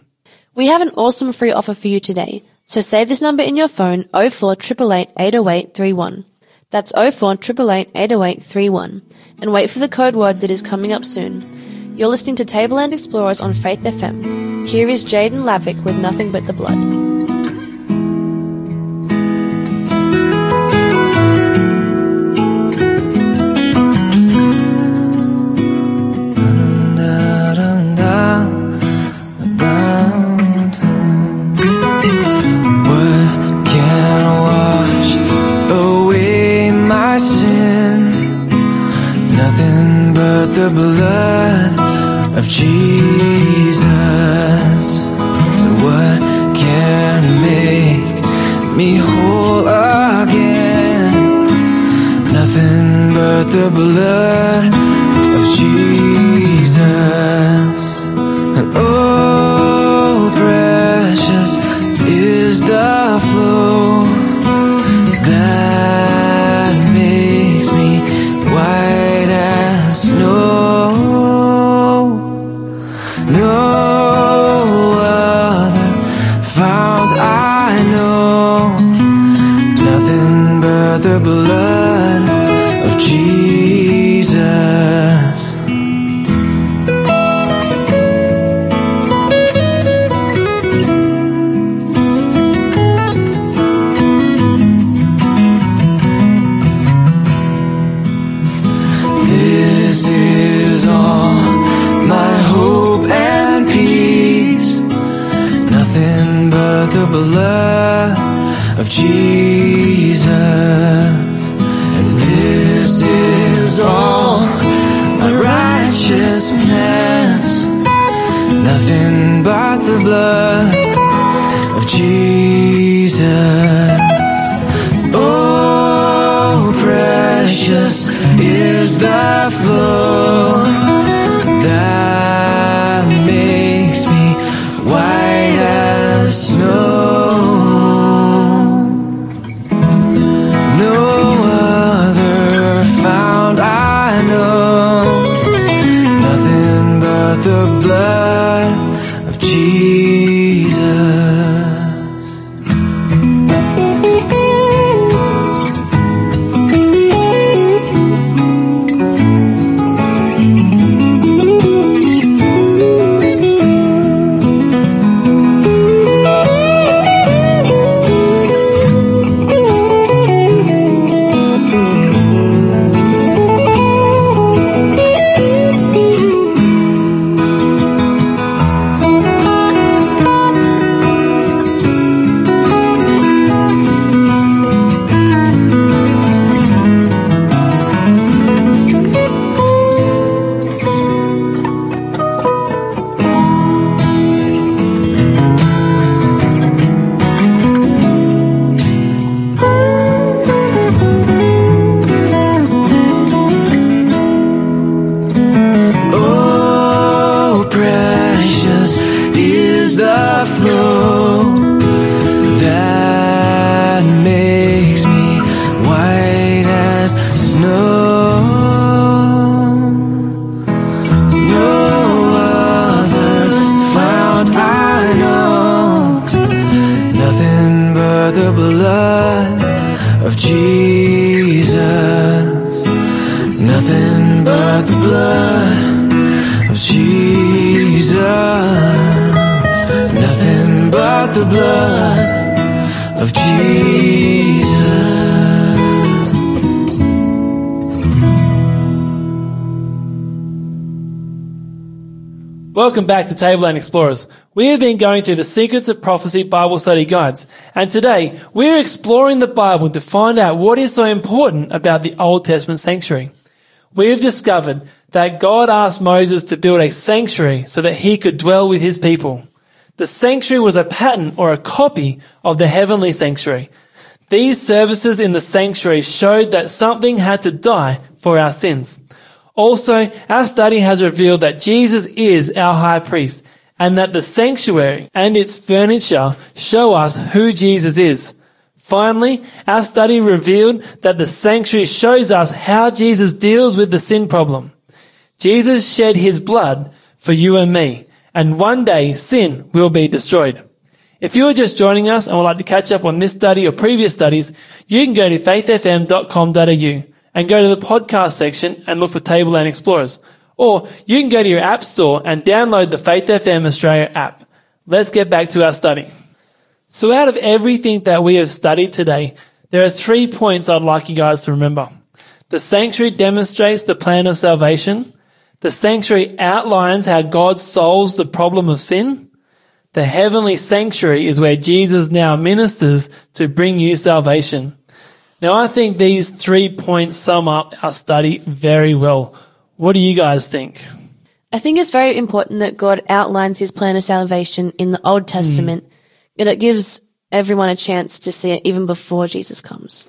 We have an awesome free offer for you today, so save this number in your phone, 0488888831. That's 0488888831, and wait for the code word that is coming up soon. You're listening to Tableland Explorers on Faith FM. Here is Jaden Lavick with Nothing But the Blood. The blood of Jesus, what can make me whole again? Nothing but the blood of Jesus. And oh, precious is the flow that makes of Jesus. This is all my righteousness, nothing but the blood of Jesus. Oh, precious is the flow that makes me white as snow. No other found I know, nothing but the blood of Jesus. Welcome back to Tableland Explorers. We have been going through the Secrets of Prophecy Bible Study Guides, and today we're exploring the Bible to find out what is so important about the Old Testament sanctuary. We have discovered that God asked Moses to build a sanctuary so that he could dwell with his people. The sanctuary was a pattern or a copy of the heavenly sanctuary. These services in the sanctuary showed that something had to die for our sins. Also, our study has revealed that Jesus is our high priest and that the sanctuary and its furniture show us who Jesus is. Finally, our study revealed that the sanctuary shows us how Jesus deals with the sin problem. Jesus shed his blood for you and me, and one day sin will be destroyed. If you are just joining us and would like to catch up on this study or previous studies, you can go to faithfm.com.au. and go to the podcast section and look for Tableland Explorers. Or you can go to your app store and download the Faith FM Australia app. Let's get back to our study. So out of everything that we have studied today, there are 3 points I'd like you guys to remember. The sanctuary demonstrates the plan of salvation. The sanctuary outlines how God solves the problem of sin. The heavenly sanctuary is where Jesus now ministers to bring you salvation. Now, I think these 3 points sum up our study very well. What do you guys think? I think it's very important that God outlines his plan of salvation in the Old Testament, and it gives everyone a chance to see it even before Jesus comes.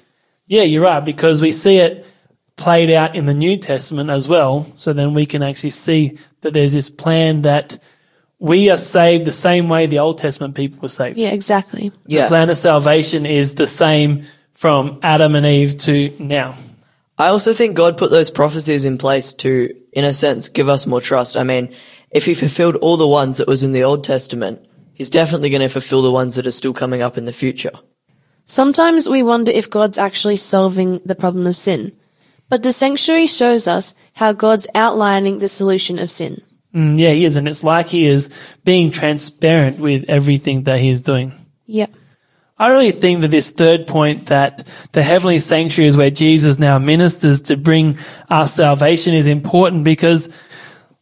Yeah, you're right, because we see it played out in the New Testament as well, so then we can actually see that there's this plan that we are saved the same way the Old Testament people were saved. Yeah, exactly. Yeah. The plan of salvation is the same from Adam and Eve to now. I also think God put those prophecies in place to, in a sense, give us more trust. I mean, if he fulfilled all the ones that was in the Old Testament, he's definitely going to fulfill the ones that are still coming up in the future. Sometimes we wonder if God's actually solving the problem of sin, but the sanctuary shows us how God's outlining the solution of sin. Yeah, he is, and it's like he is being transparent with everything that he is doing. Yeah. I really think that this third point, that the heavenly sanctuary is where Jesus now ministers to bring us salvation, is important, because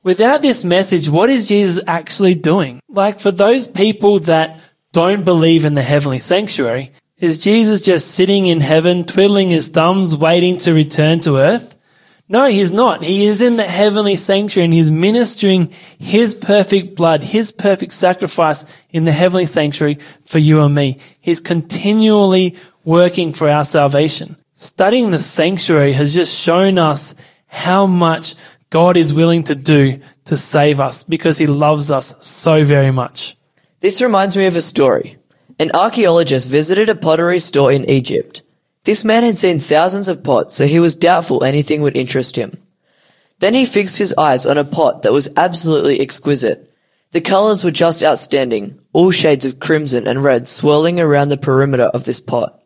without this message, what is Jesus actually doing? Like, for those people that don't believe in the heavenly sanctuary, Is Jesus just sitting in heaven, twiddling his thumbs, waiting to return to earth? No, he's not. He is in the heavenly sanctuary and he's ministering his perfect blood, his perfect sacrifice in the heavenly sanctuary for you and me. He's continually working for our salvation. Studying the sanctuary has just shown us how much God is willing to do to save us because he loves us so very much. This reminds me of a story. An archaeologist visited a pottery store in Egypt. This man had seen thousands of pots, so he was doubtful anything would interest him. Then he fixed his eyes on a pot that was absolutely exquisite. The colours were just outstanding, all shades of crimson and red swirling around the perimeter of this pot.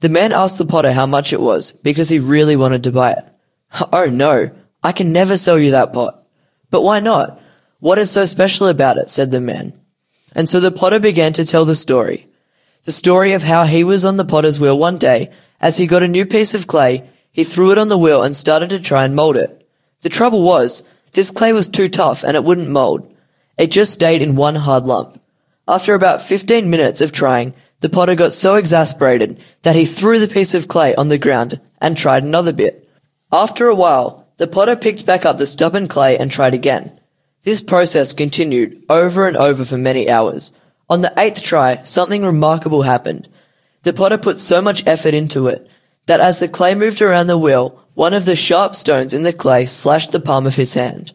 The man asked the potter how much it was, because he really wanted to buy it. "Oh no, I can never sell you that pot." "But why not? What is so special about it?" said the man. And so the potter began to tell the story of how he was on the potter's wheel one day. As he got a new piece of clay, he threw it on the wheel and started to try and mold it. The trouble was, this clay was too tough and it wouldn't mold. It just stayed in one hard lump. After about 15 minutes of trying, the potter got so exasperated that he threw the piece of clay on the ground and tried another bit. After a while, the potter picked back up the stubborn clay and tried again. This process continued over and over for many hours. On the 8th try, something remarkable happened. The potter put so much effort into it that as the clay moved around the wheel, one of the sharp stones in the clay slashed the palm of his hand.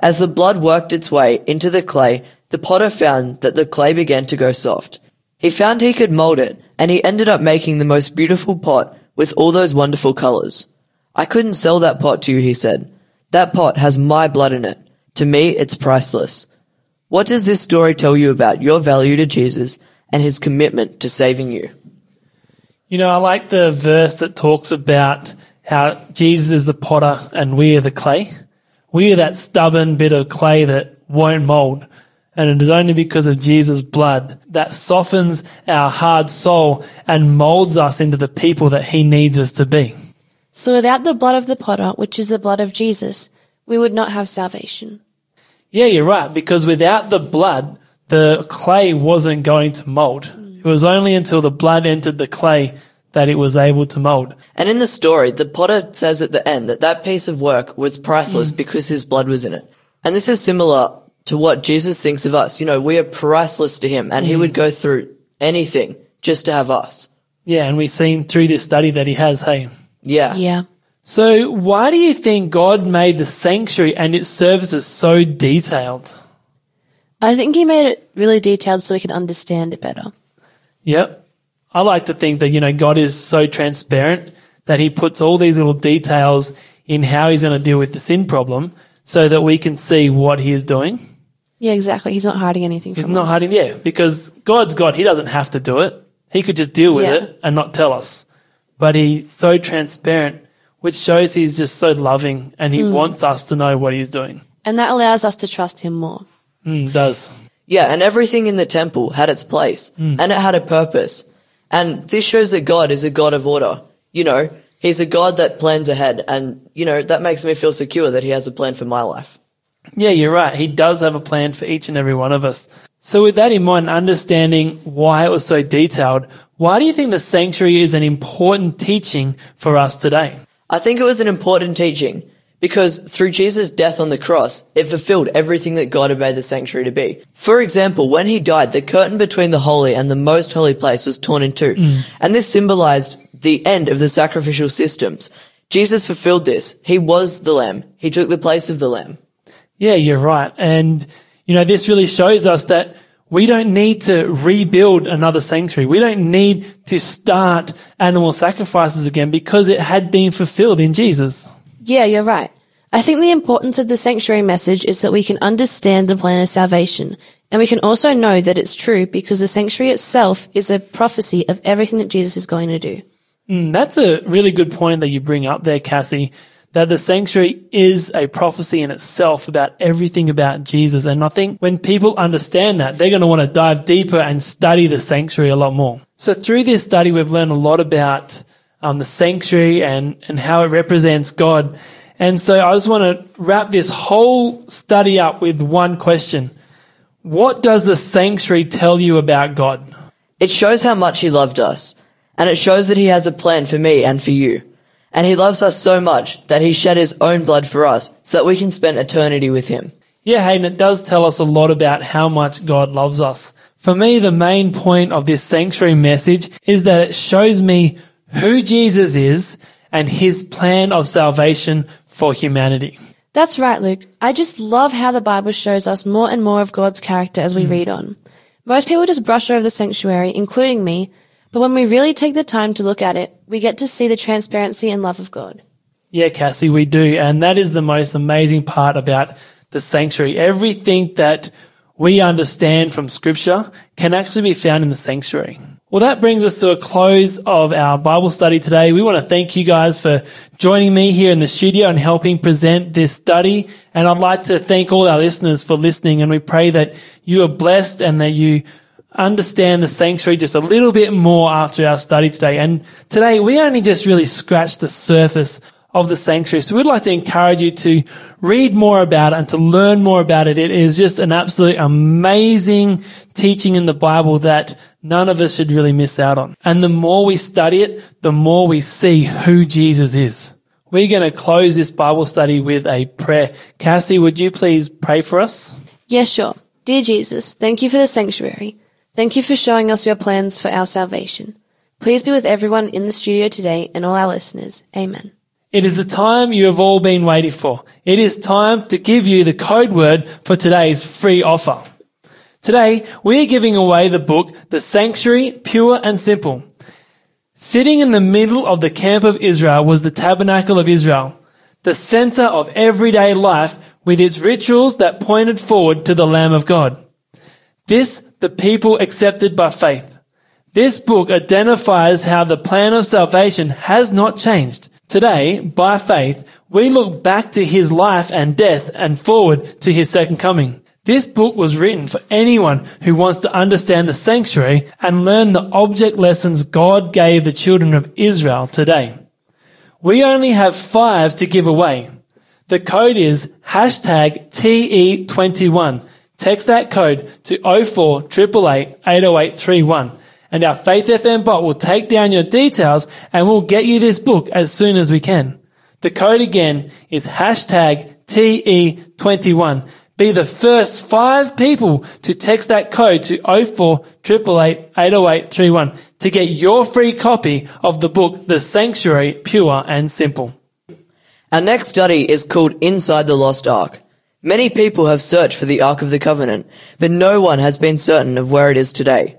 As the blood worked its way into the clay, the potter found that the clay began to go soft. He found he could mold it, and he ended up making the most beautiful pot with all those wonderful colours. "I couldn't sell that pot to you," he said. "That pot has my blood in it. To me, it's priceless." What does this story tell you about your value to Jesus and his commitment to saving you? You know, I like the verse that talks about how Jesus is the potter and we are the clay. We are that stubborn bit of clay that won't mold. And it is only because of Jesus' blood that softens our hard soul and molds us into the people that he needs us to be. So without the blood of the potter, which is the blood of Jesus, we would not have salvation. Yeah, you're right, because without the blood, the clay wasn't going to mold. It was only until the blood entered the clay that it was able to mold. And in the story, the potter says at the end that that piece of work was priceless because his blood was in it. And this is similar to what Jesus thinks of us. You know, we are priceless to him, and he would go through anything just to have us. Yeah, and we've seen through this study that he has, hey? Yeah. Yeah. So why do you think God made the sanctuary and its services so detailed? I think he made it really detailed so we can understand it better. Yep. I like to think that, you know, God is so transparent that he puts all these little details in how he's going to deal with the sin problem so that we can see what he is doing. Yeah, exactly. He's not hiding anything from us. He's not hiding, yeah, because God's God. He doesn't have to do it. He could just deal with it and not tell us. But he's so transparent, which shows he's just so loving and he wants us to know what he's doing. And that allows us to trust him more. It does. Yeah, and everything in the temple had its place, and it had a purpose. And this shows that God is a God of order. You know, he's a God that plans ahead, and, you know, that makes me feel secure that he has a plan for my life. Yeah, you're right. He does have a plan for each and every one of us. So with that in mind, understanding why it was so detailed, why do you think the sanctuary is an important teaching for us today? I think it was an important teaching because through Jesus' death on the cross, it fulfilled everything that God had made the sanctuary to be. For example, when he died, the curtain between the holy and the most holy place was torn in two. And this symbolized the end of the sacrificial systems. Jesus fulfilled this. He was the Lamb. He took the place of the Lamb. Yeah, you're right. And, you know, this really shows us that we don't need to rebuild another sanctuary. We don't need to start animal sacrifices again because it had been fulfilled in Jesus. Yeah, you're right. I think the importance of the sanctuary message is that we can understand the plan of salvation, and we can also know that it's true because the sanctuary itself is a prophecy of everything that Jesus is going to do. That's a really good point that you bring up there, Cassie, that the sanctuary is a prophecy in itself about everything about Jesus. And I think when people understand that, they're going to want to dive deeper and study the sanctuary a lot more. So through this study, we've learned a lot about the sanctuary and how it represents God. And so I just want to wrap this whole study up with one question. What does the sanctuary tell you about God? It shows how much he loved us. and it shows that he has a plan for me and for you. And he loves us so much that he shed his own blood for us so that we can spend eternity with him. Yeah, Hayden, it does tell us a lot about how much God loves us. For me, the main point of this sanctuary message is that it shows me who Jesus is and his plan of salvation for humanity. That's right, Luke. I just love how the Bible shows us more and more of God's character as we read on. Most people just brush over the sanctuary, including me, but when we really take the time to look at it, we get to see the transparency and love of God. Yeah, Cassie, we do, and that is the most amazing part about the sanctuary. Everything that we understand from Scripture can actually be found in the sanctuary. Well, that brings us to a close of our Bible study today. We want to thank you guys for joining me here in the studio and helping present this study. And I'd like to thank all our listeners for listening, and we pray that you are blessed and that you understand the sanctuary just a little bit more after our study today. And today we only just really scratched the surface of the sanctuary. So we'd like to encourage you to read more about it and to learn more about it. It is just an absolute amazing teaching in the Bible that none of us should really miss out on. And the more we study it, the more we see who Jesus is. We're going to close this Bible study with a prayer. Cassie, would you please pray for us? Yeah, sure. Dear Jesus, thank you for the sanctuary. Thank you for showing us your plans for our salvation. Please be with everyone in the studio today and all our listeners. Amen. It is the time you have all been waiting for. It is time to give you the code word for today's free offer. Today, we are giving away the book, The Sanctuary, Pure and Simple. Sitting in the middle of the camp of Israel was the tabernacle of Israel, the center of everyday life with its rituals that pointed forward to the Lamb of God. This the people accepted by faith. This book identifies how the plan of salvation has not changed. Today, by faith, we look back to his life and death and forward to his second coming. This book was written for anyone who wants to understand the sanctuary and learn the object lessons God gave the children of Israel today. We only have 5 to give away. The code is #TE21. Text that code to 0488 80831. And our Faith FM bot will take down your details and we'll get you this book as soon as we can. The code again is #TE21. Be the first 5 people to text that code to 0488 80831 to get your free copy of the book, The Sanctuary, Pure and Simple. Our next study is called Inside the Lost Ark. Many people have searched for the Ark of the Covenant, but no one has been certain of where it is today.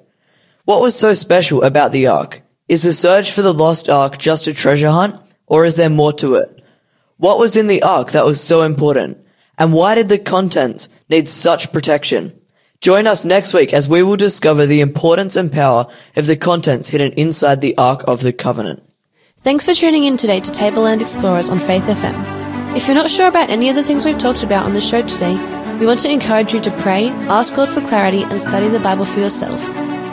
What was so special about the Ark? Is the search for the lost Ark just a treasure hunt, or is there more to it? What was in the Ark that was so important? And why did the contents need such protection? Join us next week as we will discover the importance and power of the contents hidden inside the Ark of the Covenant. Thanks for tuning in today to Tableland Explorers on Faith FM. If you're not sure about any of the things we've talked about on the show today, we want to encourage you to pray, ask God for clarity, and study the Bible for yourself.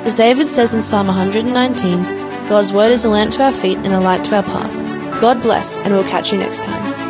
As David says in Psalm 119, God's word is a lamp to our feet and a light to our path. God bless, and we'll catch you next time.